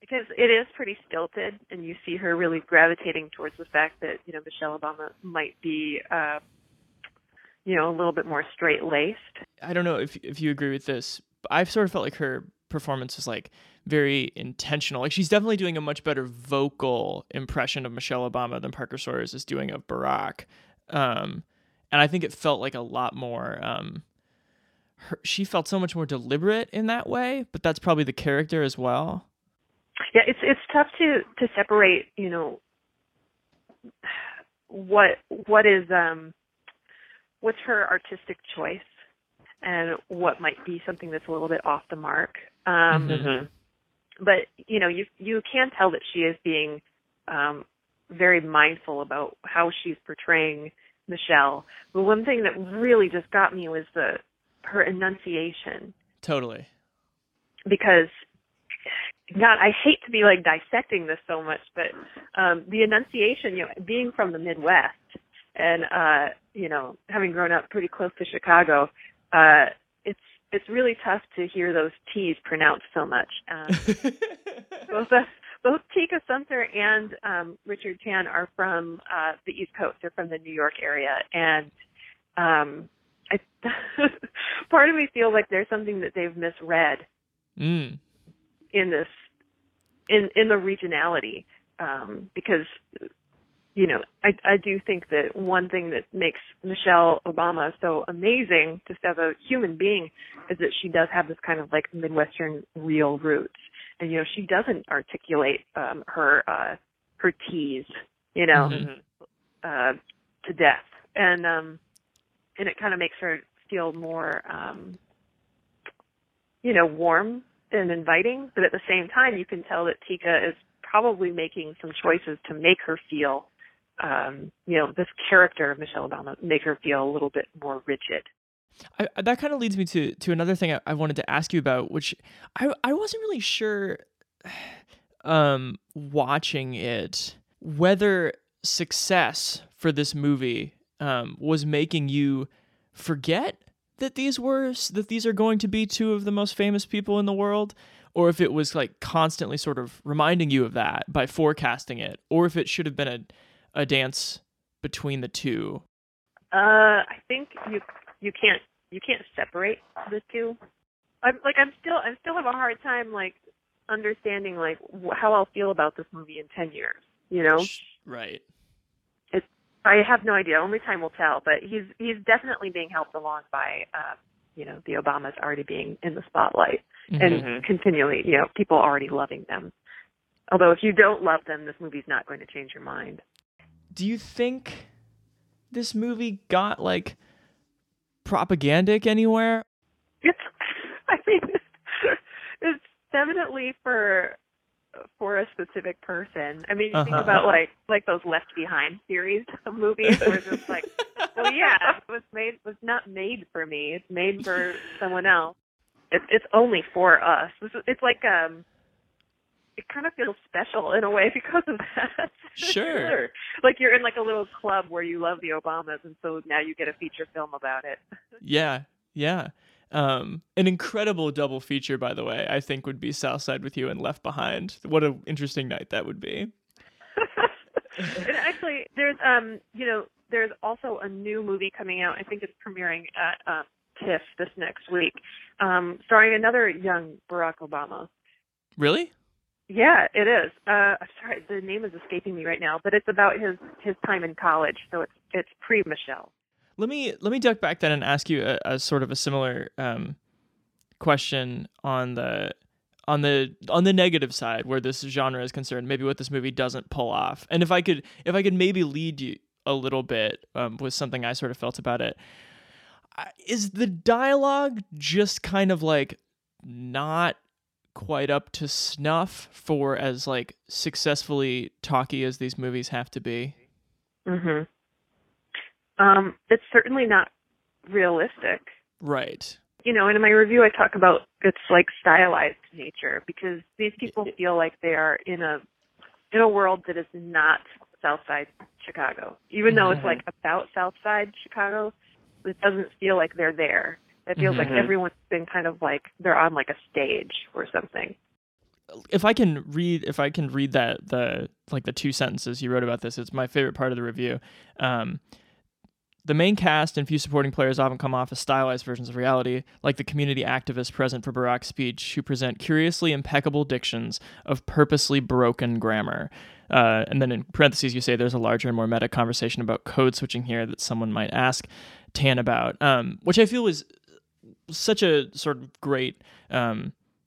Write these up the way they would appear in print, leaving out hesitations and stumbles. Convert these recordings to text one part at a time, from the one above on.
because it is pretty stilted, and you see her really gravitating towards the fact that, Michelle Obama might be... a little bit more straight-laced. I don't know if you agree with this. I've sort of felt like her performance was like very intentional. Like, she's definitely doing a much better vocal impression of Michelle Obama than Parker Sawyers is doing of Barack. And I think it felt like a lot more... she felt so much more deliberate in that way, but that's probably the character as well. Yeah, it's tough to separate, what is... what's her artistic choice and what might be something that's a little bit off the mark. Mm-hmm. But, you can tell that she is being very mindful about how she's portraying Michelle. But one thing that really just got me was her enunciation. Totally. Because, God, I hate to be like dissecting this so much, but the enunciation, being from the Midwest, and, having grown up pretty close to Chicago, it's really tough to hear those T's pronounced so much. Both Tika Sumpter and Richard Chan are from the East Coast. They're from the New York area. And part of me feels like there's something that they've misread in this, in the regionality, because... I do think that one thing that makes Michelle Obama so amazing just as a human being is that she does have this kind of like Midwestern real roots. And, she doesn't articulate her T's, mm-hmm. To death. And and it kind of makes her feel more, warm and inviting. But at the same time, you can tell that Tika is probably making some choices to make her feel... this character of Michelle Obama make her feel a little bit more rigid. That kind of leads me to another thing I wanted to ask you about, which I wasn't really sure watching it, whether success for this movie was making you forget that these are going to be two of the most famous people in the world, or if it was like constantly sort of reminding you of that by forecasting it, or if it should have been a dance between the two. I think you can't separate the two. I still have a hard time like understanding like how I'll feel about this movie in 10 years, Right. I have no idea. Only time will tell, but he's definitely being helped along by the Obamas already being in the spotlight and mm-hmm. continually, people already loving them. Although if you don't love them, this movie's not going to change your mind. Do you think this movie got like propagandic anywhere? It's definitely for a specific person. I mean, you think about like those Left Behind series of movies where it's just like, well, yeah, it was not made for me. It's made for someone else. It's only for us. It's like it kind of feels special in a way because of that. Sure. Like you're in like a little club where you love the Obamas, and so now you get a feature film about it. Yeah, yeah. An incredible double feature, by the way, I think would be South Side with You and Left Behind. What an interesting night that would be. And actually, there's also a new movie coming out. I think it's premiering at TIFF this next week, starring another young Barack Obama. Really? Yeah, it is. I'm sorry, the name is escaping me right now, but it's about his time in college. So it's pre-Michelle. Let me duck back then and ask you a sort of a similar question on the negative side where this genre is concerned. Maybe what this movie doesn't pull off, and if I could maybe lead you a little bit with something I sort of felt about it. Is the dialogue just kind of like not quite up to snuff for as like successfully talky as these movies have to be? Mm-hmm. It's certainly not realistic. Right. You know, and in my review I talk about it's like stylized nature because these people feel like they are in a world that is not Southside Chicago. Even though it's like about Southside Chicago, it doesn't feel like they're there. It feels like everyone's been kind of like they're on like a stage or something. If I can read that the two sentences you wrote about this, it's my favorite part of the review. The main cast and few supporting players often come off as stylized versions of reality, like the community activists present for Barack's speech who present curiously impeccable dictions of purposely broken grammar. And then in parentheses, you say there's a larger and more meta conversation about code switching here that someone might ask Tanne about, which I feel is such a sort of great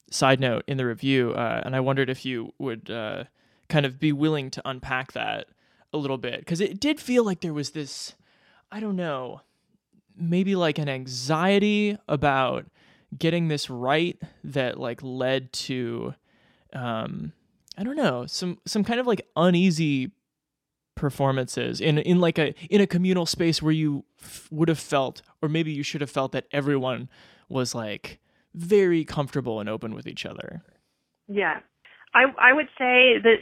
side note in the review. And I wondered if you would kind of be willing to unpack that a little bit, because it did feel like there was this... I don't know, maybe like an anxiety about getting this right that like led to, I don't know, some kind of like uneasy performances in a communal space where you would have felt, or maybe you should have felt, that everyone was like very comfortable and open with each other. Yeah. I would say that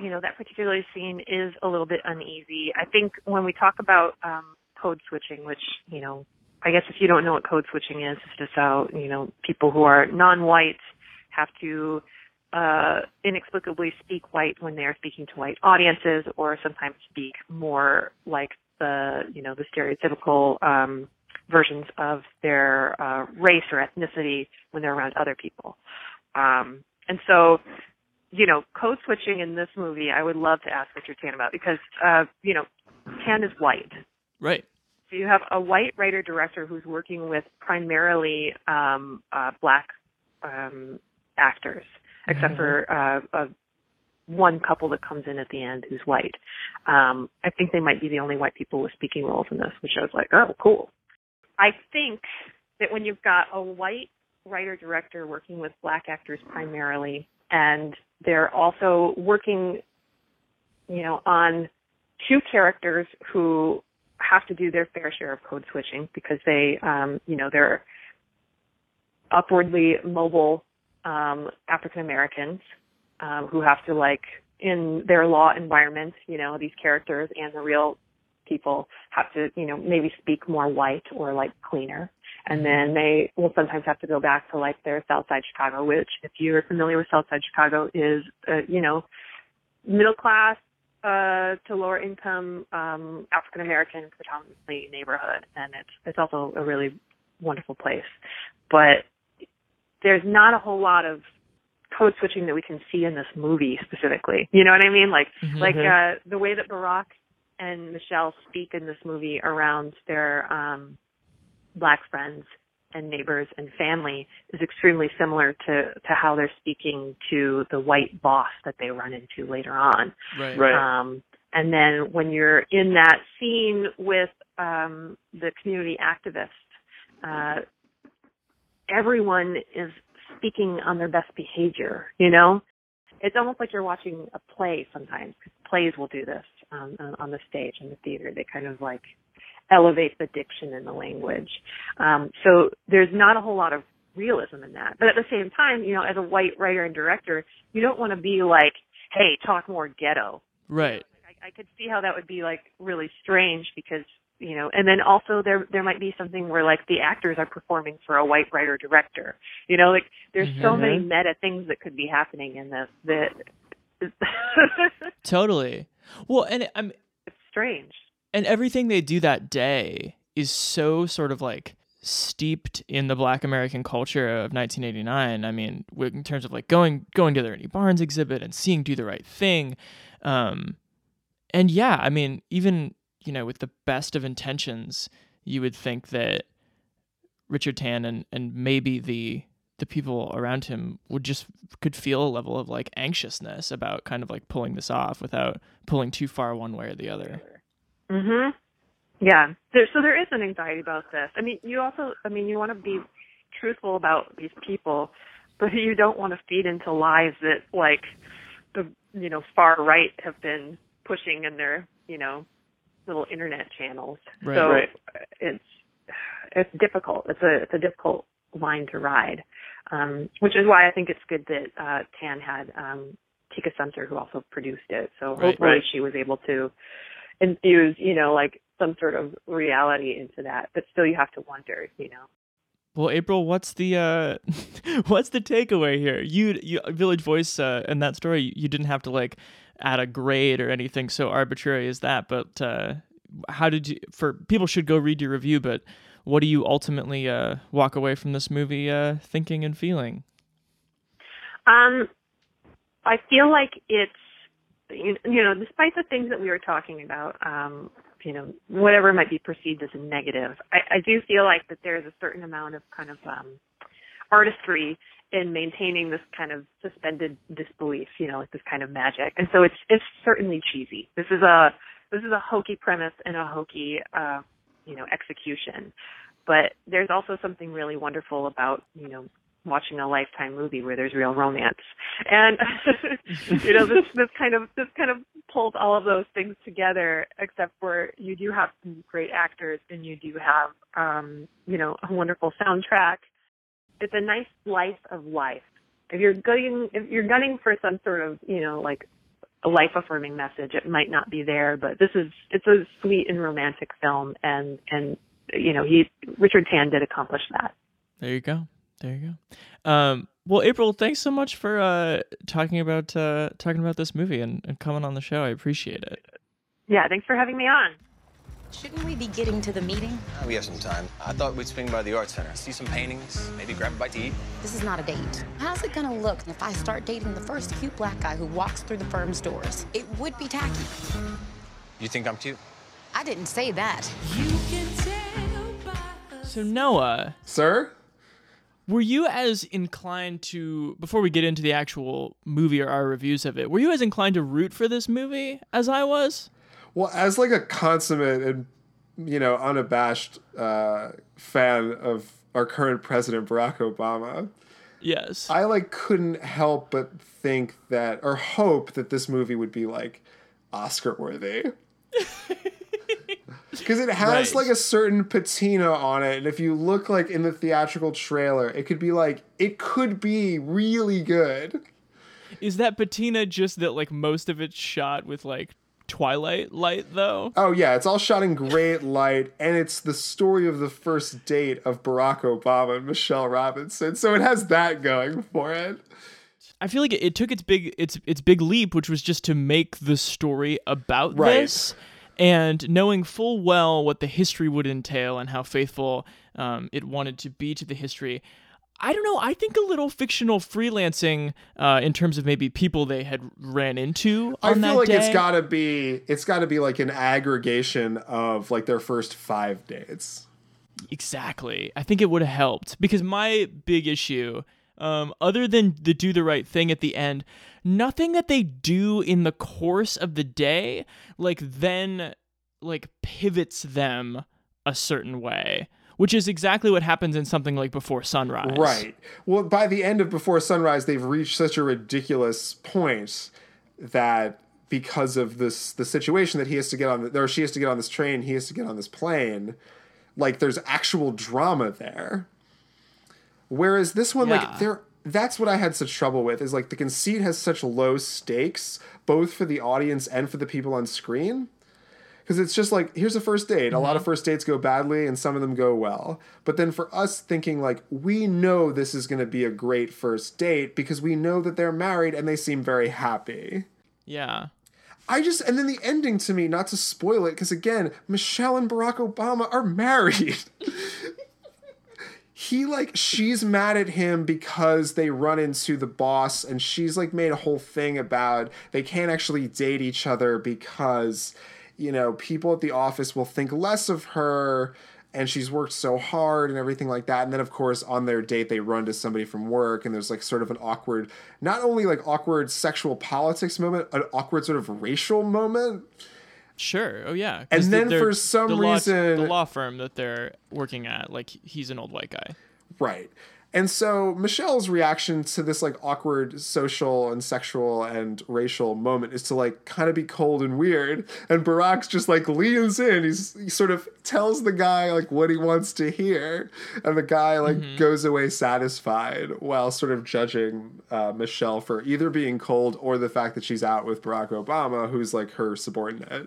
you know, that particular scene is a little bit uneasy. I think when we talk about code switching, which, you know, I guess if you don't know what code switching is, it's just how, you know, people who are non-white have to inexplicably speak white when they are speaking to white audiences, or sometimes speak more like the, you know, the stereotypical versions of their race or ethnicity when they're around other people. And so, you know, code switching in this movie, I would love to ask Richard Tanne about, because, you know, Tanne is white. Right. So you have a white writer-director who's working with primarily black actors, except for one couple that comes in at the end who's white. I think they might be the only white people with speaking roles in this, which I was like, oh, cool. I think that when you've got a white writer-director working with black actors primarily, and they're also working, you know, on two characters who have to do their fair share of code switching because they, you know, they're upwardly mobile African Americans who have to, like, in their law environment, you know, these characters and the real people have to, you know, maybe speak more white or, like, cleaner. And then they will sometimes have to go back to, like, their South Side Chicago, which, if you're familiar with South Side Chicago, is, you know, middle-class to lower-income African-American predominantly neighborhood. And it's also a really wonderful place. But there's not a whole lot of code switching that we can see in this movie specifically. You know what I mean? Like, the way that Barack and Michelle speak in this movie around their Black friends and neighbors and family is extremely similar to how they're speaking to the white boss that they run into later on. Right. And then when you're in that scene with the community activists, everyone is speaking on their best behavior, you know? It's almost like you're watching a play sometimes, because plays will do this on the stage, in the theater. They kind of, like, elevate the diction and the language. So there's not a whole lot of realism in that. But at the same time, you know, as a white writer and director, you don't want to be like, hey, talk more ghetto. Right. I could see how that would be, like, really strange because, you know, and then also there might be something where, like, the actors are performing for a white writer-director. You know, like, there's so many meta things that could be happening in this. That... Totally. Well, and I'm... It's strange. And everything they do that day is so sort of, like, steeped in the Black American culture of 1989. I mean, in terms of, like, going to the Ernie Barnes exhibit and seeing Do the Right Thing. And, yeah, I mean, even... you know, with the best of intentions, you would think that Richard Tanne and maybe the people around him could feel a level of, like, anxiousness about kind of, like, pulling this off without pulling too far one way or the other. Mm-hmm. Yeah. So there is an anxiety about this. I mean, you want to be truthful about these people, but you don't want to feed into lies that, like, the, you know, far right have been pushing in their, you know, little internet channels. Right, so right. It's difficult. It's a difficult line to ride, which is why I think it's good that Tan had Tika Sumpter, who also produced it. So hopefully she was able to infuse, you know, like, some sort of reality into that. But still, you have to wonder, you know. Well, April, what's the takeaway here? You Village Voice in that story, you didn't have to, like, at a grade or anything so arbitrary as that, but people should go read your review, but what do you ultimately walk away from this movie thinking and feeling? I feel like it's, you know, despite the things that we were talking about, you know, whatever might be perceived as a negative, I do feel like that there's a certain amount of kind of artistry in maintaining this kind of suspended disbelief, you know, like this kind of magic. And so it's certainly cheesy. This is a hokey premise and a hokey, you know, execution. But there's also something really wonderful about, you know, watching a Lifetime movie where there's real romance. And, you know, this kind of pulled all of those things together, except for you do have some great actors and you do have, you know, a wonderful soundtrack. It's a nice slice of life. If you're gunning for some sort of, you know, like, a life-affirming message, it might not be there. But it's a sweet and romantic film, and you know, Richard Tanne did accomplish that. There you go. Well, April, thanks so much for talking about this movie and coming on the show. I appreciate it. Yeah, thanks for having me on. Shouldn't we be getting to the meeting? We have some time. I thought we'd swing by the art center, see some paintings, maybe grab a bite to eat. This is not a date. How's it gonna look if I start dating the first cute black guy who walks through the firm's doors? It would be tacky. You think I'm cute? I didn't say that. You can tell by... So, Noah. Sir? Were you as inclined to, before we get into the actual movie or our reviews of it, were you as inclined to root for this movie as I was? Well, as, like, a consummate and, you know, unabashed fan of our current president, Barack Obama. Yes. I, like, couldn't help but think that, or hope that this movie would be, like, Oscar-worthy. Because it has, like, a certain patina on it. And if you look, like, in the theatrical trailer, it could be really good. Is that patina just that, like, most of it's shot with, like, Twilight light, though? Oh, yeah, it's all shot in great light, and it's the story of the first date of Barack Obama and Michelle Robinson, so it has that going for it. I feel like it took its big leap, which was just to make the story about this, and knowing full well what the history would entail and how faithful it wanted to be to the history. I don't know. I think a little fictional freelancing in terms of maybe people they had ran into on that day. I feel like it's got to be like an aggregation of, like, their first 5 dates. Exactly. I think it would have helped, because my big issue, other than the Do the Right Thing at the end, nothing that they do in the course of the day, like, then, like, pivots them a certain way. which is exactly what happens in something like Before Sunrise. Right. Well, by the end of Before Sunrise, they've reached such a ridiculous point that because of the situation that he has to get on, or she has to get on this train, he has to get on this plane, like there's actual drama there. Whereas this one, like there, that's what I had such trouble with, is like the conceit has such low stakes, both for the audience and for the people on screen. Because it's just like, here's a first date. A lot of first dates go badly and some of them go well. But then for us thinking like, we know this is going to be a great first date because we know that they're married and they seem very happy. Yeah. And then the ending to me, not to spoil it, because again, Michelle and Barack Obama are married. She's mad at him because they run into the boss, and she's like made a whole thing about they can't actually date each other because, you know, people at the office will think less of her and she's worked so hard and everything like that. And then of course on their date, they run to somebody from work, and there's like sort of an awkward, not only like awkward sexual politics moment, an awkward sort of racial moment. Sure. Oh yeah. And then for some reason, the law firm that they're working at, like he's an old white guy. Right. And so Michelle's reaction to this like awkward social and sexual and racial moment is to like kind of be cold and weird. And Barack's just like leans in. He sort of tells the guy like what he wants to hear. And the guy like goes away satisfied while sort of judging Michelle for either being cold or the fact that she's out with Barack Obama, who's like her subordinate.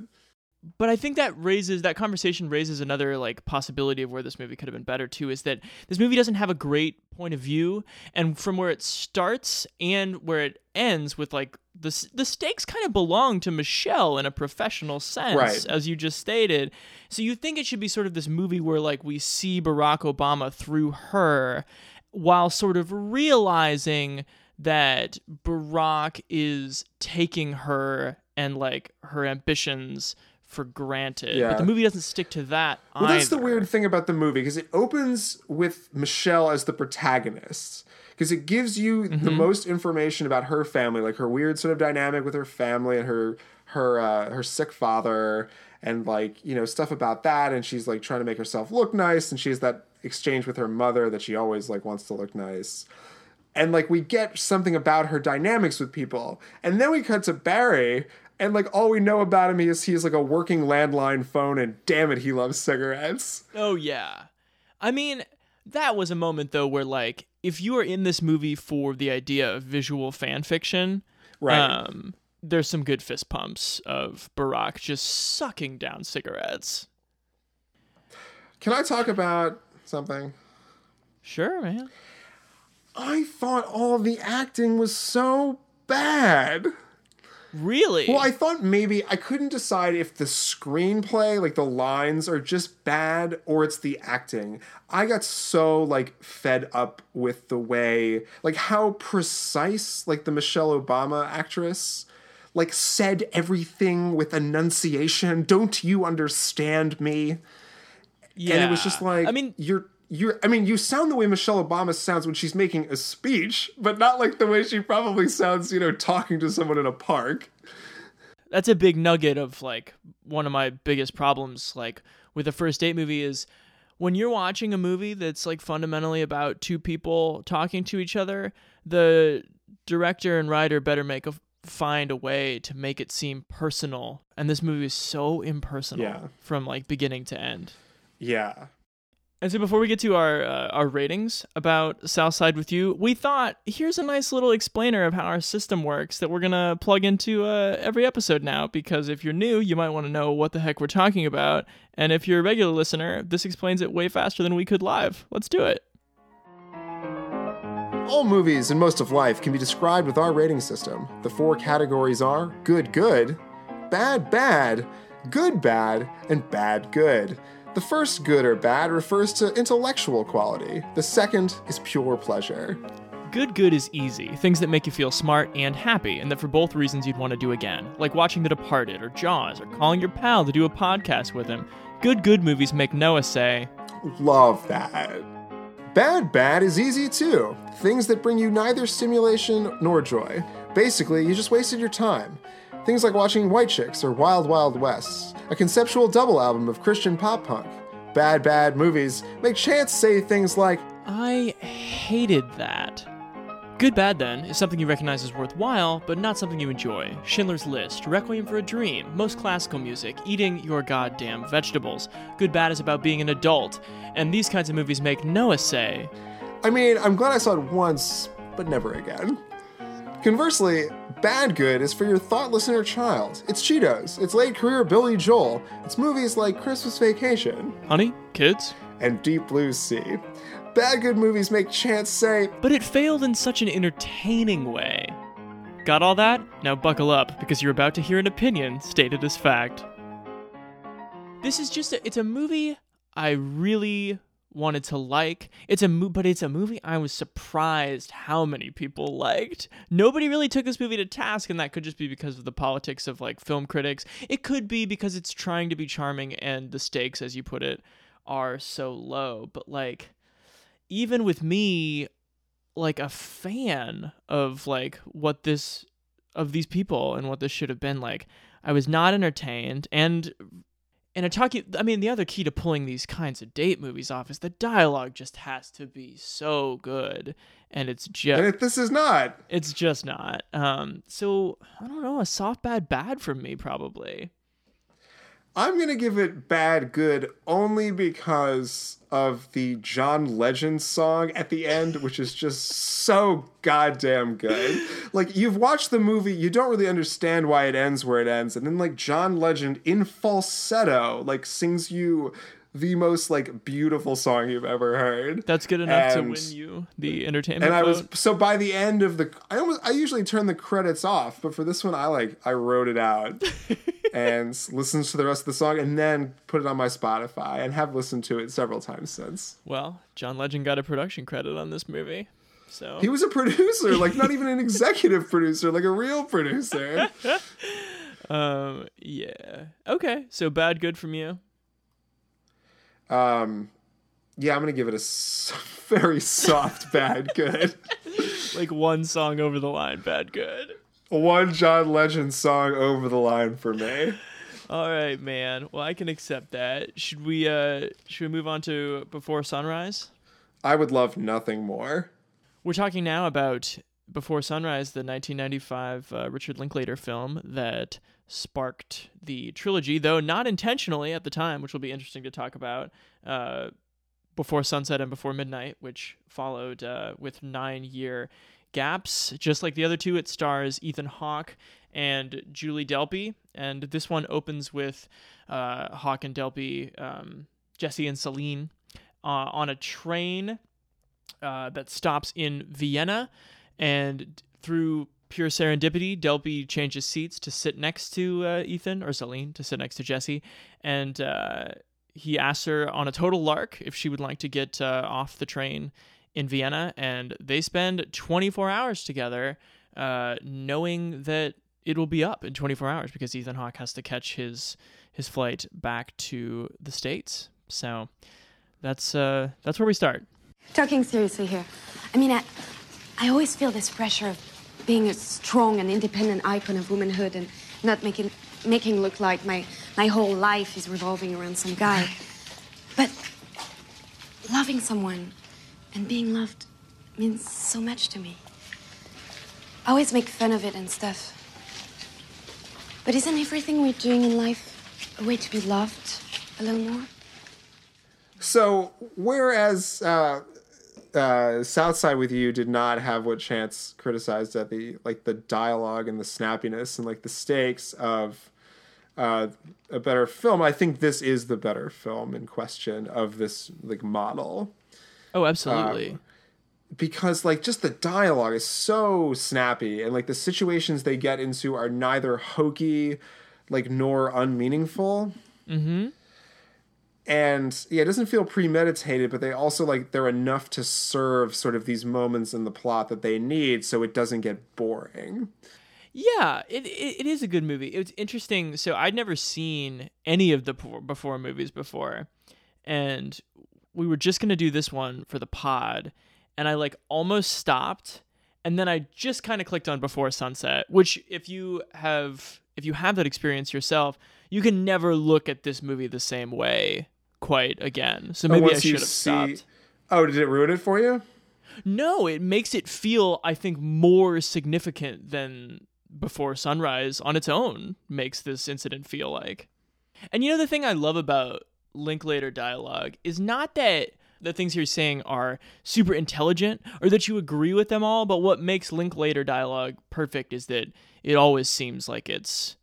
But I think that conversation raises another like possibility of where this movie could have been better too, is that this movie doesn't have a great point of view, and from where it starts and where it ends with like the stakes kind of belong to Michelle in a professional sense, right, as you just stated. So you think it should be sort of this movie where like we see Barack Obama through her while sort of realizing that Barack is taking her and like her ambitions for granted, but the movie doesn't stick to that either. Well, that's the weird thing about the movie, because it opens with Michelle as the protagonist, because it gives you the most information about her family, like her weird sort of dynamic with her family and her sick father and like, you know, stuff about that. And she's like trying to make herself look nice, and she has that exchange with her mother that she always like wants to look nice. And like we get something about her dynamics with people, and then we cut to Barry. And, like, all we know about him is he's, like, a working landline phone, and damn it, he loves cigarettes. Oh, yeah. I mean, that was a moment, though, where, like, if you are in this movie for the idea of visual fan fiction, right, there's some good fist pumps of Barack just sucking down cigarettes. Can I talk about something? Sure, man. I thought all the acting was so bad. Really? Well, I thought maybe I couldn't decide if the screenplay, like the lines are just bad or it's the acting. I got so like fed up with the way, like how precise, like the Michelle Obama actress, like said everything with enunciation. Don't you understand me? Yeah. And it was just like, I mean, you sound the way Michelle Obama sounds when she's making a speech, but not like the way she probably sounds, you know, talking to someone in a park. That's a big nugget of like one of my biggest problems, like with a first date movie, is when you're watching a movie that's like fundamentally about two people talking to each other, the director and writer better find a way to make it seem personal. And this movie is so impersonal from like beginning to end. Yeah. And so before we get to our ratings about South Side with You, we thought, here's a nice little explainer of how our system works that we're going to plug into every episode now, because if you're new, you might want to know what the heck we're talking about. And if you're a regular listener, this explains it way faster than we could live. Let's do it. All movies and most of life can be described with our rating system. The four categories are good, good, bad, bad, good, bad, and bad, good. The first, good or bad, refers to intellectual quality. The second is pure pleasure. Good is easy. Things that make you feel smart and happy, and that for both reasons you'd want to do again. Like watching The Departed, or Jaws, or calling your pal to do a podcast with him. Good movies make Noah say, love that. Bad is easy too. Things that bring you neither stimulation nor joy. Basically, you just wasted your time. Things like watching White Chicks or Wild Wild West, a conceptual double album of Christian pop punk. bad, bad movies make Chance say things like, I hated that. Good Bad, then, is something you recognize as worthwhile, but not something you enjoy. Schindler's List, Requiem for a Dream, most classical music, eating your goddamn vegetables. Good Bad is about being an adult, and these kinds of movies make Noah say, I mean, I'm glad I saw it once, but never again. Conversely, Bad Good is for your thoughtless inner child. It's Cheetos, it's late career Billy Joel, it's movies like Christmas Vacation, Honey, Kids, and Deep Blue Sea. Bad Good movies make Chance say, but it failed in such an entertaining way. Got all that? Now buckle up, because you're about to hear an opinion stated as fact. This is just it's a movie I really wanted to like. It's a movie I was surprised how many people liked. Nobody really took this movie to task, and that could just be because of the politics of like film critics. It could be because it's trying to be charming and the stakes, as you put it, are so low. But like, even with me, like a fan of like what this of these people and what this should have been like, I was not entertained. And the other key to pulling these kinds of date movies off is the dialogue just has to be so good. And it's just... And this is not. It's just not. So, I don't know, a soft bad from me, probably. I'm going to give it Bad Good only because of the John Legend song at the end, which is just so goddamn good. Like, you've watched the movie, you don't really understand why it ends where it ends, and then, like, John Legend in falsetto, like, sings you the most, like, beautiful song you've ever heard. That's good enough to win you the entertainment and vote. So by the end of the... I usually turn the credits off, but for this one, I wrote it out. And listened to the rest of the song and then put it on my Spotify and have listened to it several times since. Well, John Legend got a production credit on this movie. So he was a producer, like not even an executive producer, like a real producer. Yeah. Okay. So Bad Good from you. Yeah, I'm going to give it a very soft Bad Good. Like one song over the line, Bad Good. One John Legend song over the line for me. All right, man. Well, I can accept that. Should we move on to Before Sunrise? I would love nothing more. We're talking now about Before Sunrise, the 1995 Richard Linklater film that sparked the trilogy, though not intentionally at the time, which will be interesting to talk about. Before Sunset and Before Midnight, which followed with 9-year gaps. Just like the other two, it stars Ethan Hawke and Julie Delpy, and this one opens with Hawke and Delpy, Jesse and Celine, on a train that stops in Vienna, and through pure serendipity, Delpy changes seats to sit next to Ethan, or Celine, to sit next to Jesse, and he asks her on a total lark if she would like to get off the train in Vienna, and they spend 24 hours together, knowing that it will be up in 24 hours because Ethan Hawke has to catch his flight back to the States. So that's where we start. Talking seriously here. I mean, I always feel this pressure of being a strong and independent icon of womanhood and not making look like my whole life is revolving around some guy. But loving someone and being loved means so much to me. I always make fun of it and stuff. But isn't everything we're doing in life a way to be loved a little more? So, whereas South Side with You did not have what Chance criticized at the dialogue and the snappiness and like the stakes of a better film, I think this is the better film in question of this like model. Oh, absolutely. Because, like, just the dialogue is so snappy, and, like, the situations they get into are neither hokey, like, nor unmeaningful. Mm-hmm. And, yeah, it doesn't feel premeditated, but they also, like, they're enough to serve sort of these moments in the plot that they need so it doesn't get boring. Yeah, it is a good movie. It's interesting. So I'd never seen any of the Before movies before, and we were just going to do this one for the pod, and I like almost stopped, and then I just kind of clicked on Before Sunset, which if you have that experience yourself, you can never look at this movie the same way quite again. So maybe I should have stopped. Oh, did it ruin it for you? No, it makes it feel, I think, more significant than Before Sunrise on its own makes this incident feel like. And you know, the thing I love about Linklater dialogue is not that the things you're saying are super intelligent or that you agree with them all, but what makes Linklater dialogue perfect is that it always seems like it's...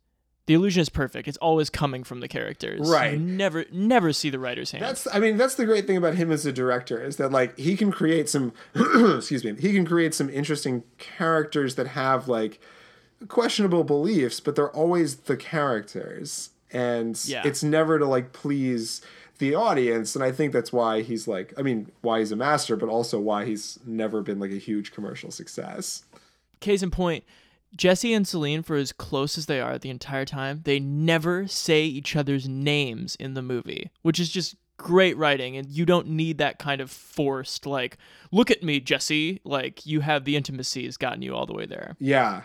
the illusion is perfect. It's always coming from the characters. Right. You never see the writer's hand. That's the great thing about him as a director is that, like, he can create some... excuse me. He can create some interesting characters that have, like, questionable beliefs, but they're always the characters. And it's never to, like, please the audience. And I think that's why he's, like... I mean, why he's a master, but also why he's never been, like, a huge commercial success. Case in point... Jesse and Celine, for as close as they are the entire time, they never say each other's names in the movie, which is just great writing. And you don't need that kind of forced, like, look at me, Jesse. Like, you have the intimacy has gotten you all the way there. Yeah.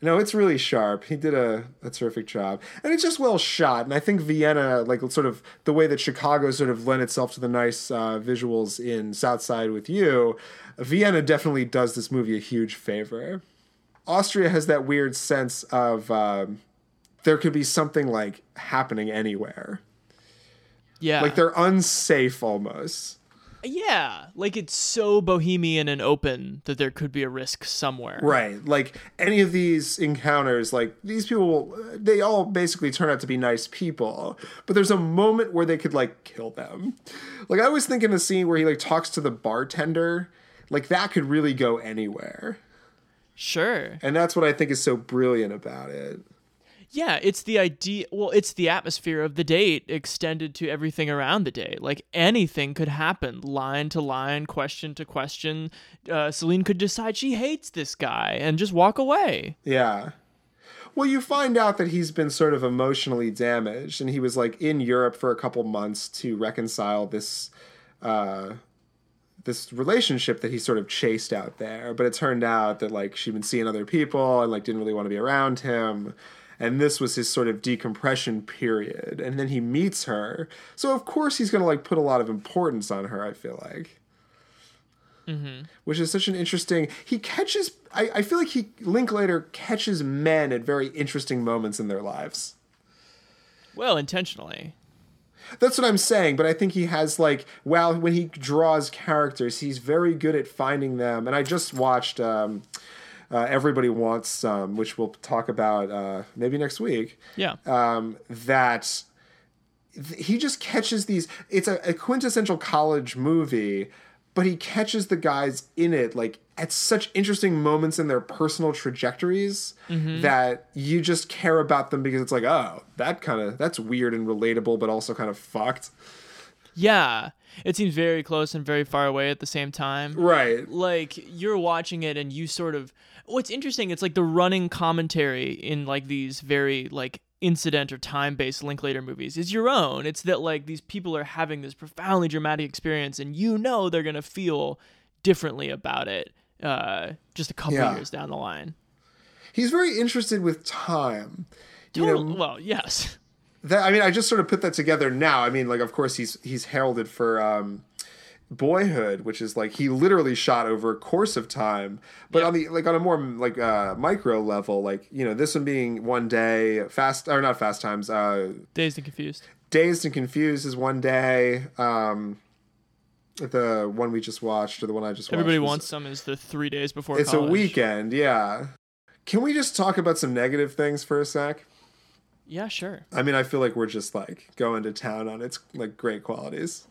No, it's really sharp. He did a terrific job. And it's just well shot. And I think Vienna, like, sort of the way that Chicago sort of lent itself to the nice visuals in South Side with You, Vienna definitely does this movie a huge favor. Austria has that weird sense of there could be something, like, happening anywhere. Yeah. Like, they're unsafe almost. Yeah. Like, it's so bohemian and open that there could be a risk somewhere. Right. Like, any of these encounters, like, these people, they all basically turn out to be nice people. But there's a moment where they could, like, kill them. Like, I always think in the scene where he, like, talks to the bartender, like, that could really go anywhere. Sure. And that's what I think is so brilliant about it. Yeah, it's the idea... Well, it's the atmosphere of the date extended to everything around the date. Like, anything could happen. Line to line, question to question. Celine could decide she hates this guy and just walk away. Yeah. Well, you find out that he's been sort of emotionally damaged. And he was, like, in Europe for a couple months to reconcile this... this relationship that he sort of chased out there, but it turned out that, like, she'd been seeing other people and, like, didn't really want to be around him. And this was his sort of decompression period. And then he meets her. So of course he's going to, like, put a lot of importance on her, I feel like, which is such an interesting, he catches, I feel like Linklater catches men at very interesting moments in their lives. Well, intentionally. That's what I'm saying, but I think he has, like, when he draws characters, he's very good at finding them. And I just watched Everybody Wants Some, which we'll talk about maybe next week. Yeah. That he just catches these. It's a quintessential college movie, but he catches the guys in it, like, at such interesting moments in their personal trajectories that you just care about them because it's like, oh, that's weird and relatable, but also kind of fucked. Yeah. It seems very close and very far away at the same time. Right. Like, you're watching it and you sort of, what's interesting, it's like the running commentary in, like, these very, like, incident or time-based Linklater movies is your own. It's that, like, these people are having this profoundly dramatic experience and you know they're going to feel differently about it. Just a couple years down the line. He's very interested with time. You know, well, yes. That, I mean, I just sort of put that together now. I mean, like, of course, he's heralded for Boyhood, which is, like, he literally shot over a course of time. But on a more, like, micro level, like, you know, this one being One Day, not Fast Times. Dazed and Confused. Dazed and Confused is One Day. The one we just watched, or the one I just watched. Everybody Wants Some is the 3 days before it's college. It's a weekend, yeah. Can we just talk about some negative things for a sec? Yeah, sure. I mean, I feel like we're just, like, going to town on its, like, great qualities.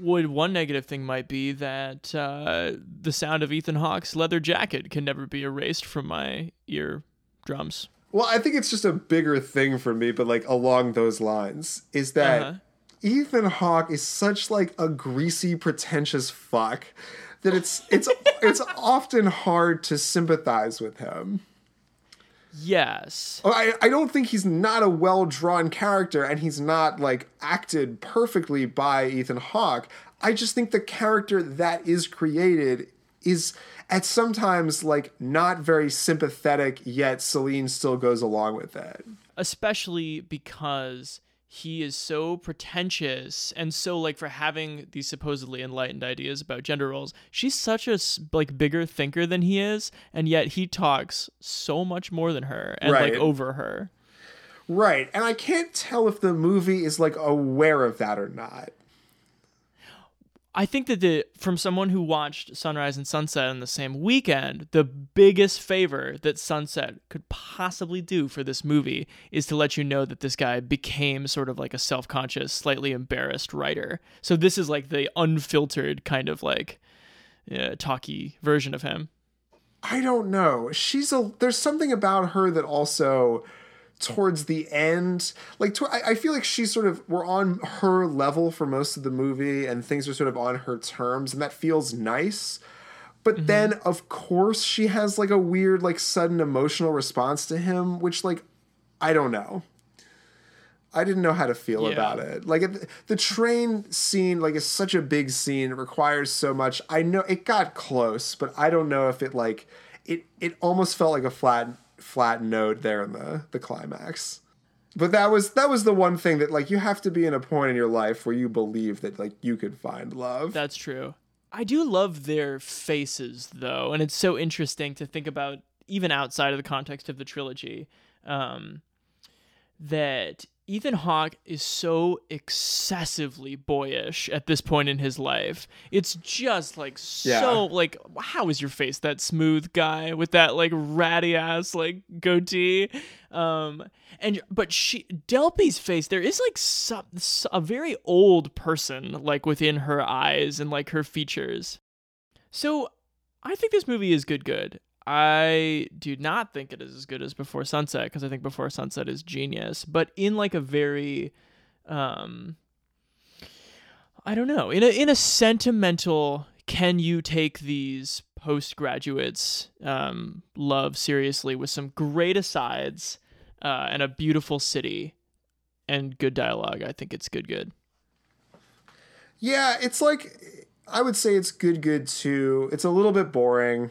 One negative thing might be that the sound of Ethan Hawke's leather jacket can never be erased from my eardrums. Well, I think it's just a bigger thing for me, but, like, along those lines, is that... Ethan Hawke is such, like, a greasy, pretentious fuck that it's often hard to sympathize with him. Yes. I don't think he's not a well-drawn character and he's not, like, acted perfectly by Ethan Hawke. I just think the character that is created is at sometimes, like, not very sympathetic, yet Celine still goes along with it. Especially because... he is so pretentious and so like for having these supposedly enlightened ideas about gender roles. She's such a like bigger thinker than he is, and yet he talks so much more than her and like over her. Right. And I can't tell if the movie is like aware of that or not. I think that from someone who watched Sunrise and Sunset on the same weekend, the biggest favor that Sunset could possibly do for this movie is to let you know that this guy became sort of like a self-conscious, slightly embarrassed writer. So this is like the unfiltered kind of like talky version of him. I don't know. There's something about her that also towards the end, like I feel like she's sort of, we're on her level for most of the movie and things are sort of on her terms, and that feels nice. But mm-hmm. then of course she has like a weird, like sudden emotional response to him, which like, I don't know. I didn't know how to feel about it. Like the train scene, like is such a big scene. It requires so much. I know it got close, but I don't know if it like, it almost felt like a flat note there in the climax. But that was the one thing that like you have to be in a point in your life where you believe that like you could find love. That's true. I do love their faces though, and it's so interesting to think about even outside of the context of the trilogy, that Ethan Hawke is so excessively boyish at this point in his life. It's just like so like, how is your face that smooth, guy, with that like ratty ass like goatee? But Delpy's face, there is like a very old person like within her eyes and like her features. So I think this movie is good. I do not think it is as good as Before Sunset, because I think Before Sunset is genius, but in like a very, I don't know, in a sentimental, can you take these postgraduates love seriously, with some great asides and a beautiful city and good dialogue. I think it's good. Yeah, it's like, I would say it's good too. It's a little bit boring,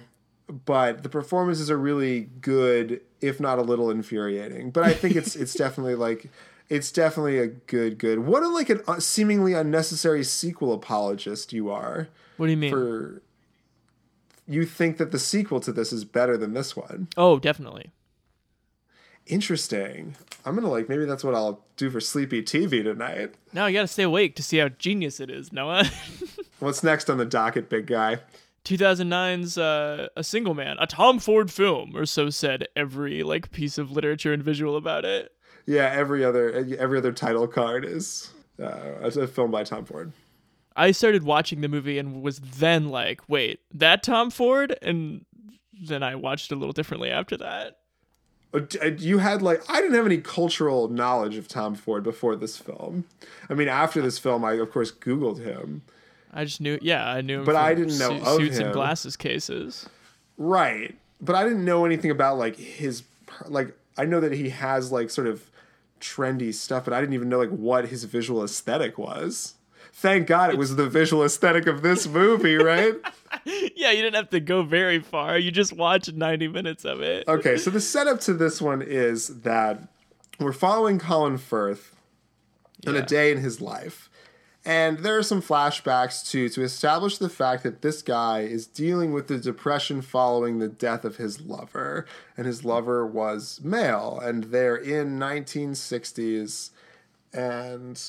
but the performances are really good, if not a little infuriating. But I think it's definitely like, it's definitely a good. What a like a seemingly unnecessary sequel apologist you are. What do you mean? You think that the sequel to this is better than this one? Oh, definitely. Interesting. I'm gonna like, maybe that's what I'll do for sleepy TV tonight. No, you gotta stay awake to see how genius it is, Noah. What's next on the docket, big guy? 2009's A Single Man, a Tom Ford film, or so said every like piece of literature and visual about it. Yeah, every other title card is a film by Tom Ford. I started watching the movie and was then like, wait, that Tom Ford? And then I watched it a little differently after that. You had like, I didn't have any cultural knowledge of Tom Ford before this film. I mean, after this film, I of course Googled him. I just knew, I knew him, but I didn't know of him. Suits and glasses cases. Right. But I didn't know anything about like his, like, I know that he has like sort of trendy stuff, but I didn't even know like what his visual aesthetic was. Thank God it was the visual aesthetic of this movie, right? Yeah, you didn't have to go very far. You just watched 90 minutes of it. Okay, so the setup to this one is that we're following Colin Firth in a day in his life. And there are some flashbacks, too, to establish the fact that this guy is dealing with the depression following the death of his lover. And his lover was male, and they're in 1960s, and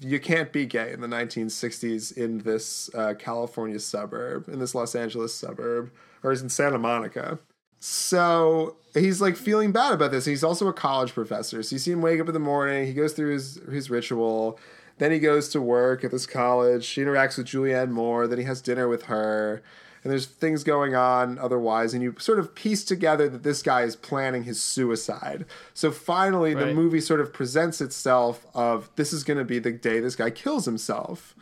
you can't be gay in the 1960s in this California suburb, in this Los Angeles suburb, or he's in Santa Monica. So he's like feeling bad about this. He's also a college professor, so you see him wake up in the morning, he goes through his ritual. Then he goes to work at this college. She interacts with Julianne Moore. Then he has dinner with her. And there's things going on otherwise. And you sort of piece together that this guy is planning his suicide. So finally, the movie sort of presents itself of, this is going to be the day this guy kills himself.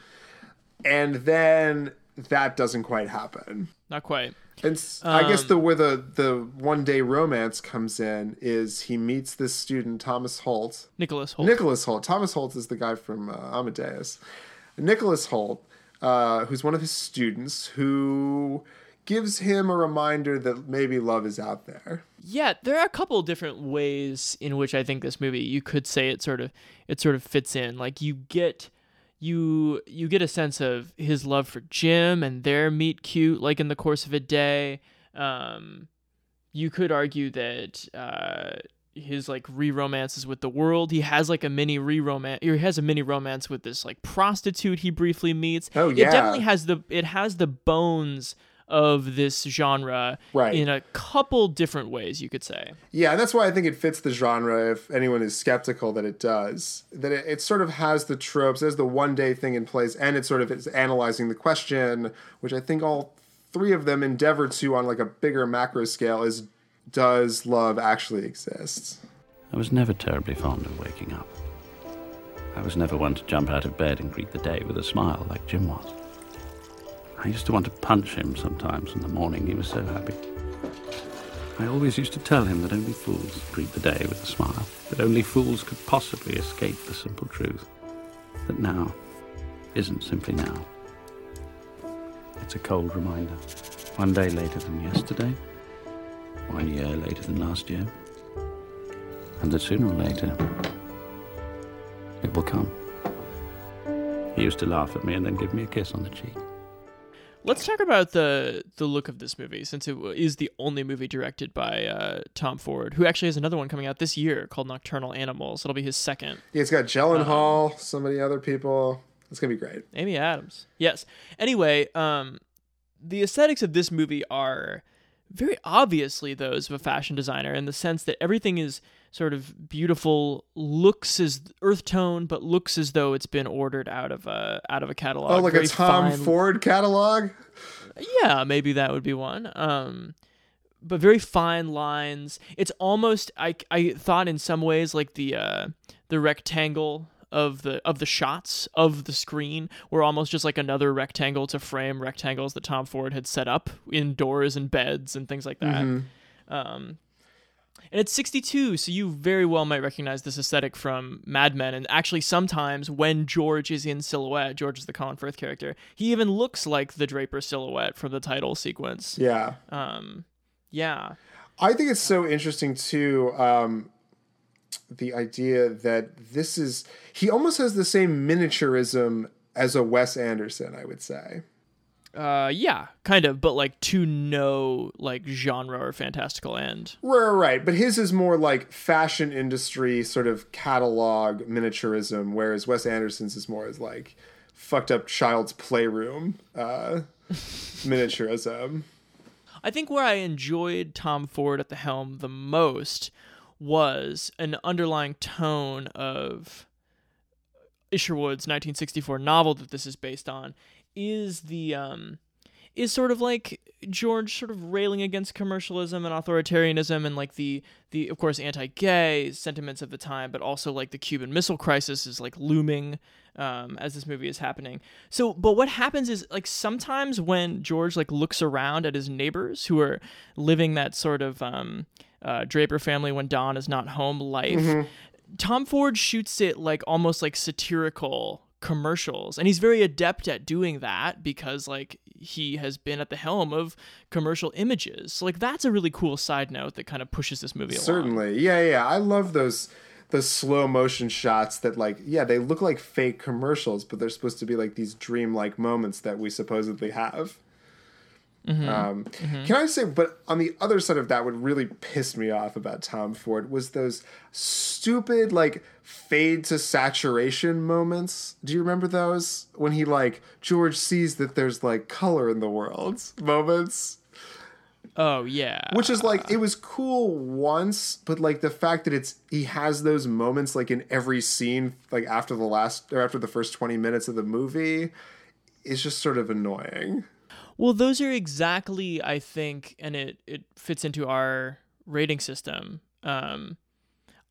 And then that doesn't quite happen. Not quite. And I guess where the one-day romance comes in is he meets this student, Nicholas Hoult. Thomas Holt is the guy from Amadeus. Nicholas Hoult, who's one of his students, who gives him a reminder that maybe love is out there. Yeah, there are a couple of different ways in which I think this movie, you could say it sort of fits in. Like you get a sense of his love for Jim and their meet cute, like in the course of a day. You could argue that his like re-romances with the world. He has like a mini re-romance, or he has a mini romance with this like prostitute he briefly meets. Oh yeah, it definitely has the bones of this genre, right, in a couple different ways, you could say. Yeah, and that's why I think it fits the genre, if anyone is skeptical that it does. That it sort of has the tropes, has the one day thing in place, and it sort of is analyzing the question, which I think all three of them endeavor to on like a bigger macro scale, is does love actually exist? I was never terribly fond of waking up. I was never one to jump out of bed and greet the day with a smile like Jim was. I used to want to punch him sometimes in the morning. He was so happy. I always used to tell him that only fools greet the day with a smile, that only fools could possibly escape the simple truth that now isn't simply now. It's a cold reminder. One day later than yesterday, 1 year later than last year, and that sooner or later, it will come. He used to laugh at me and then give me a kiss on the cheek. Let's talk about the look of this movie, since it is the only movie directed by Tom Ford, who actually has another one coming out this year called Nocturnal Animals. It'll be his second. Yeah, it's got Gyllenhaal, so many other people. It's going to be great. Amy Adams. Yes. Anyway, the aesthetics of this movie are very obviously those of a fashion designer, in the sense that everything is sort of beautiful, looks as earth tone, but looks as though it's been ordered out of a catalog. Oh, like very a Tom Ford catalog? Yeah, maybe that would be one. But very fine lines. It's almost, I thought in some ways, like the rectangle of the shots of the screen were almost just like another rectangle to frame rectangles that Tom Ford had set up in doors and beds and things like that. Mm-hmm. And it's 1962, so you very well might recognize this aesthetic from Mad Men. And actually, sometimes when George is in silhouette, George is the Colin Firth character, he even looks like the Draper silhouette from the title sequence. Yeah. Yeah. I think it's so interesting, too, the idea that this is... He almost has the same miniaturism as a Wes Anderson, I would say. Yeah, kind of, but like to no like genre or fantastical end. Right. But his is more like fashion industry sort of catalog miniaturism, whereas Wes Anderson's is more as like fucked up child's playroom miniaturism. I think where I enjoyed Tom Ford at the helm the most was an underlying tone of Isherwood's 1964 novel that this is based on. Is sort of like George sort of railing against commercialism and authoritarianism and like the of course anti-gay sentiments of the time, but also like the Cuban Missile Crisis is like looming as this movie is happening. So, but what happens is like sometimes when George like looks around at his neighbors who are living that sort of Draper family when Don is not home life, mm-hmm. Tom Ford shoots it like almost like satirical commercials, and he's very adept at doing that because like he has been at the helm of commercial images, so like that's a really cool side note that kind of pushes this movie along. Certainly. Yeah I love those slow motion shots that like, yeah, they look like fake commercials, but they're supposed to be like these dreamlike moments that we supposedly have. Mm-hmm. Mm-hmm. Can I say, but on the other side of that, what really pissed me off about Tom Ford was those stupid like fade to saturation moments. Do you remember those? When he like George sees that there's like color in the world moments. Oh yeah. Which is like, it was cool once, but like the fact that he has those moments like in every scene, like after the first 20 minutes of the movie, is just sort of annoying. Well, those are exactly, I think, and it fits into our rating system.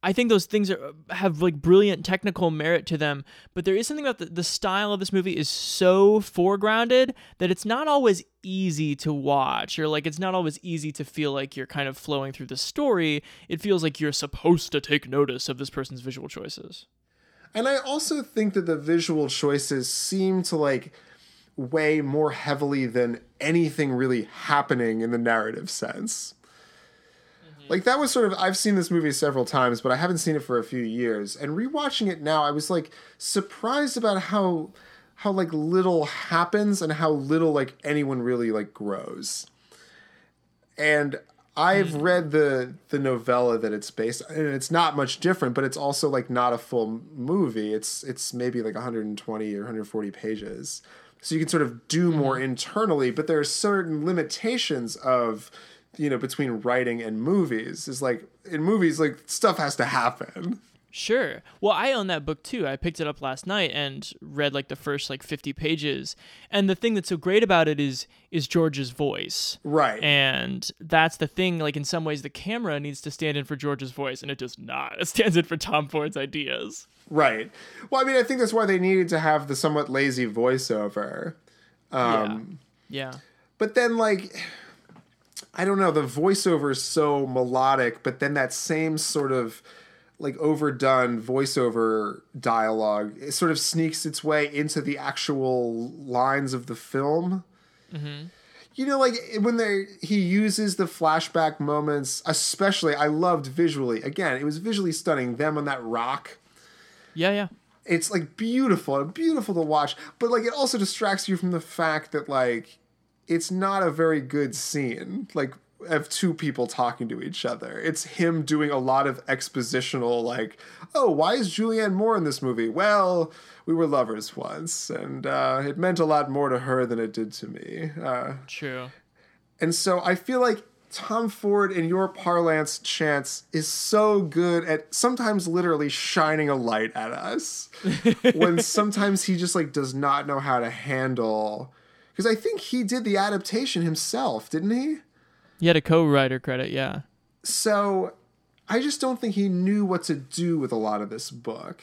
I think those things have like brilliant technical merit to them, but there is something about the style of this movie is so foregrounded that it's not always easy to watch, or like it's not always easy to feel like you're kind of flowing through the story. It feels like you're supposed to take notice of this person's visual choices. And I also think that the visual choices seem to like weigh more heavily than anything really happening in the narrative sense. Mm-hmm. Like, that was sort of, I've seen this movie several times, but I haven't seen it for a few years. And rewatching it now, I was, like, surprised about how like, little happens and how little, like, anyone really, like, grows. And I've read the novella that it's based on, and it's not much different, but it's also, like, not a full movie. It's maybe, like, 120 or 140 pages. So you can sort of do more internally, but there are certain limitations of, you know, between writing and movies. It's like, in movies, like, stuff has to happen. Sure. Well, I own that book too. I picked it up last night and read like the first like 50 pages. And the thing that's so great about it is George's voice. Right. And that's the thing, like in some ways the camera needs to stand in for George's voice and it does not. It stands in for Tom Ford's ideas. Right. Well, I mean, I think that's why they needed to have the somewhat lazy voiceover. Yeah. But then like, I don't know, the voiceover is so melodic, but then that same sort of like overdone voiceover dialogue, it sort of sneaks its way into the actual lines of the film. Mm-hmm. You know, like when he uses the flashback moments, especially I loved visually. Again, it was visually stunning. Them on that rock. Yeah. It's like beautiful to watch, but like it also distracts you from the fact that like, it's not a very good scene. Like, of two people talking to each other. It's him doing a lot of expositional, like, oh, why is Julianne Moore in this movie? Well, we were lovers once, and it meant a lot more to her than it did to me. True. And so I feel like Tom Ford, in your parlance, Chance, is so good at sometimes literally shining a light at us when sometimes he just, like, does not know how to handle... Because I think he did the adaptation himself, didn't he? He had a co-writer credit, yeah. So I just don't think he knew what to do with a lot of this book.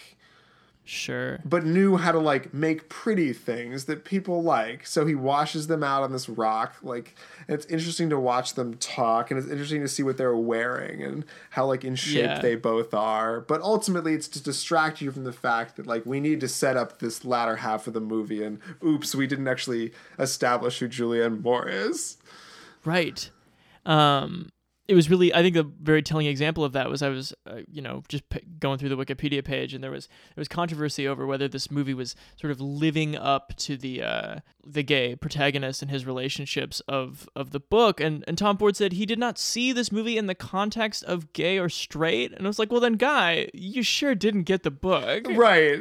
Sure. But knew how to, like, make pretty things that people like. So he washes them out on this rock. Like, and it's interesting to watch them talk, and it's interesting to see what they're wearing and how, like, in shape they both are. But ultimately, it's to distract you from the fact that, like, we need to set up this latter half of the movie, and oops, we didn't actually establish who Julianne Moore is. Right. It was really, I think, a very telling example of that was I was, just going through the Wikipedia page, and there was controversy over whether this movie was sort of living up to the gay protagonist and his relationships of the book. And Tom Ford said he did not see this movie in the context of gay or straight. And I was like, well, then, guy, you sure didn't get the book. Right.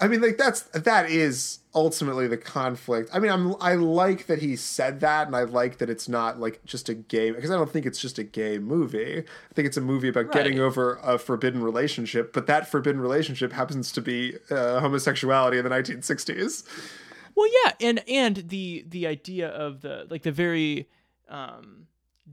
I mean, like, that is ultimately the conflict. I mean, I like that he said that, and I like that it's not, like, just a gay... Because I don't think it's just a gay movie. I think it's a movie about getting over a forbidden relationship, but that forbidden relationship happens to be homosexuality in the 1960s. Well, yeah, and the idea of the, like, the very...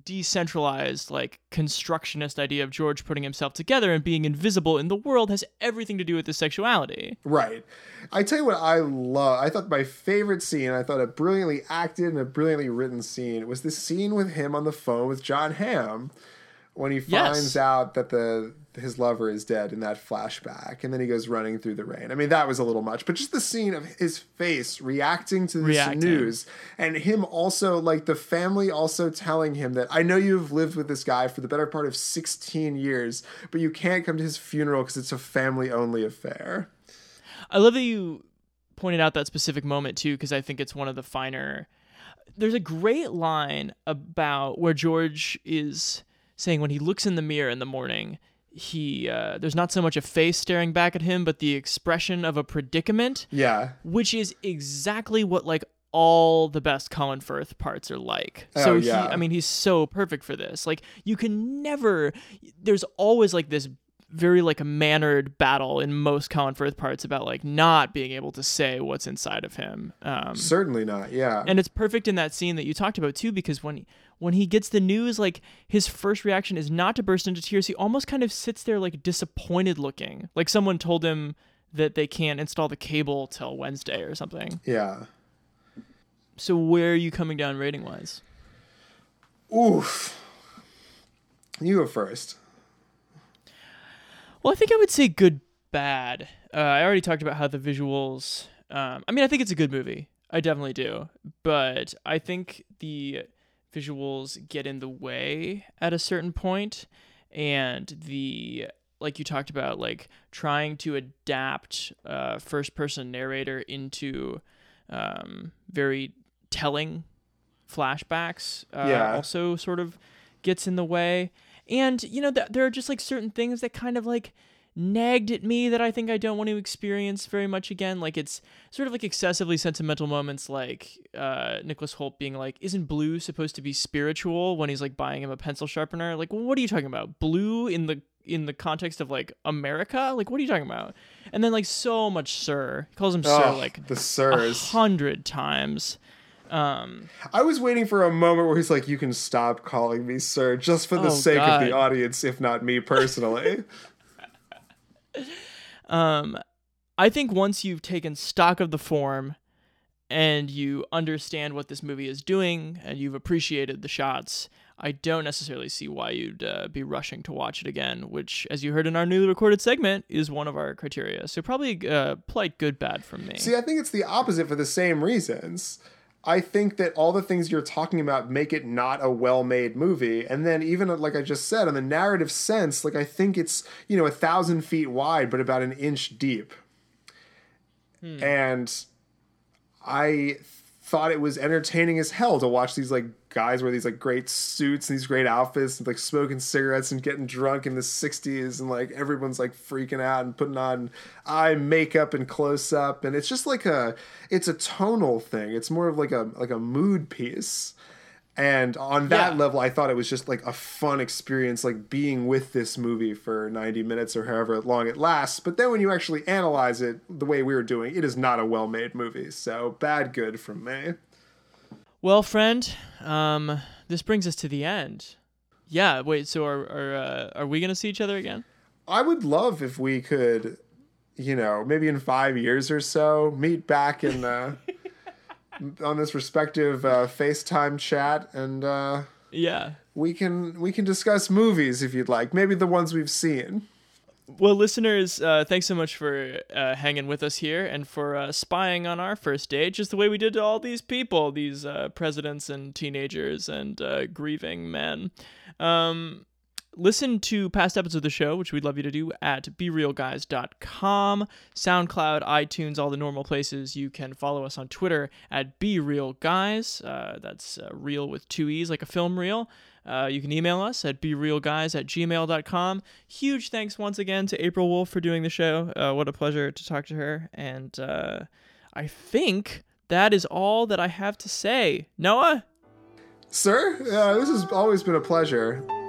decentralized, like, constructionist idea of George putting himself together and being invisible in the world has everything to do with his sexuality. Right. I tell you what I love. I thought my favorite scene, I thought a brilliantly acted and a brilliantly written scene, was the scene with him on the phone with John Hamm when he finds out that his lover is dead in that flashback, and then he goes running through the rain. I mean, that was a little much, but just the scene of his face reacting to this news, and him also, like, the family also telling him that, I know you've lived with this guy for the better part of 16 years, but you can't come to his funeral because it's a family-only affair. I love that you pointed out that specific moment, too, because I think it's one of the finer... There's a great line about where George is saying when he looks in the mirror in the morning... there's not so much a face staring back at him, but the expression of a predicament. Yeah. Which is exactly what, like, all the best Colin Firth parts are like. So he's so perfect for this. Like, you can never, there's always, like, this very, like, a mannered battle in most Colin Firth parts about, like, not being able to say what's inside of him. Certainly not. Yeah. And it's perfect in that scene that you talked about too, because when he gets the news, like, his first reaction is not to burst into tears. He almost kind of sits there, like, disappointed looking, like someone told him that they can't install the cable till Wednesday or something. Yeah. So where are you coming down rating wise? Oof. You go first. Well, I think I would say good, bad. I already talked about how the visuals... I mean, I think it's a good movie. I definitely do. But I think the visuals get in the way at a certain point, and the, like you talked about, like trying to adapt first person narrator into very telling flashbacks also sort of gets in the way. And, you know, there are just like certain things that kind of like nagged at me that I think I don't want to experience very much again. Like, it's sort of like excessively sentimental moments, like Nicholas Hoult being like, isn't blue supposed to be spiritual, when he's like buying him a pencil sharpener? Like, well, what are you talking about? Blue in the context of like America? Like, what are you talking about? And then like so much sir. He calls him sir like the sirs 100 times. I was waiting for a moment where he's like, you can stop calling me sir, just for the sake of the audience, if not me personally. I think once you've taken stock of the form and you understand what this movie is doing and you've appreciated the shots, I don't necessarily see why you'd be rushing to watch it again, which, as you heard in our newly recorded segment, is one of our criteria. So probably polite good bad from me. See, I think it's the opposite for the same reasons. I think that all the things you're talking about make it not a well-made movie. And then even, like I just said, on the narrative sense, like I think it's, you know, 1,000 feet wide, but about an inch deep. Hmm. And I thought it was entertaining as hell to watch these like guys wear these like great suits and these great outfits and like smoking cigarettes and getting drunk in the 60s, and like everyone's like freaking out and putting on eye makeup and close up, and it's just like it's a tonal thing. It's more of like a mood piece. And on that level, I thought it was just like a fun experience, like being with this movie for 90 minutes or however long it lasts. But then when you actually analyze it the way we were doing, it is not a well-made movie. So bad good from me. Well, friend, this brings us to the end. Yeah, wait, so are we going to see each other again? I would love if we could, you know, maybe in 5 years or so, meet back in on this respective FaceTime chat, and we can discuss movies if you'd like, maybe the ones we've seen. Well, listeners, thanks so much for hanging with us here and for spying on our first date, just the way we did to all these people, these presidents and teenagers and grieving men. Listen to past episodes of the show, which we'd love you to do, at BeRealGuys.com, SoundCloud, iTunes, all the normal places. You can follow us on Twitter at BeRealGuys. That's real with two E's, like a film reel. You can email us at BeRealGuys@gmail.com. Huge thanks once again to April Wolfe for doing the show. What a pleasure to talk to her. And I think that is all that I have to say. Noah? Sir, this has always been a pleasure.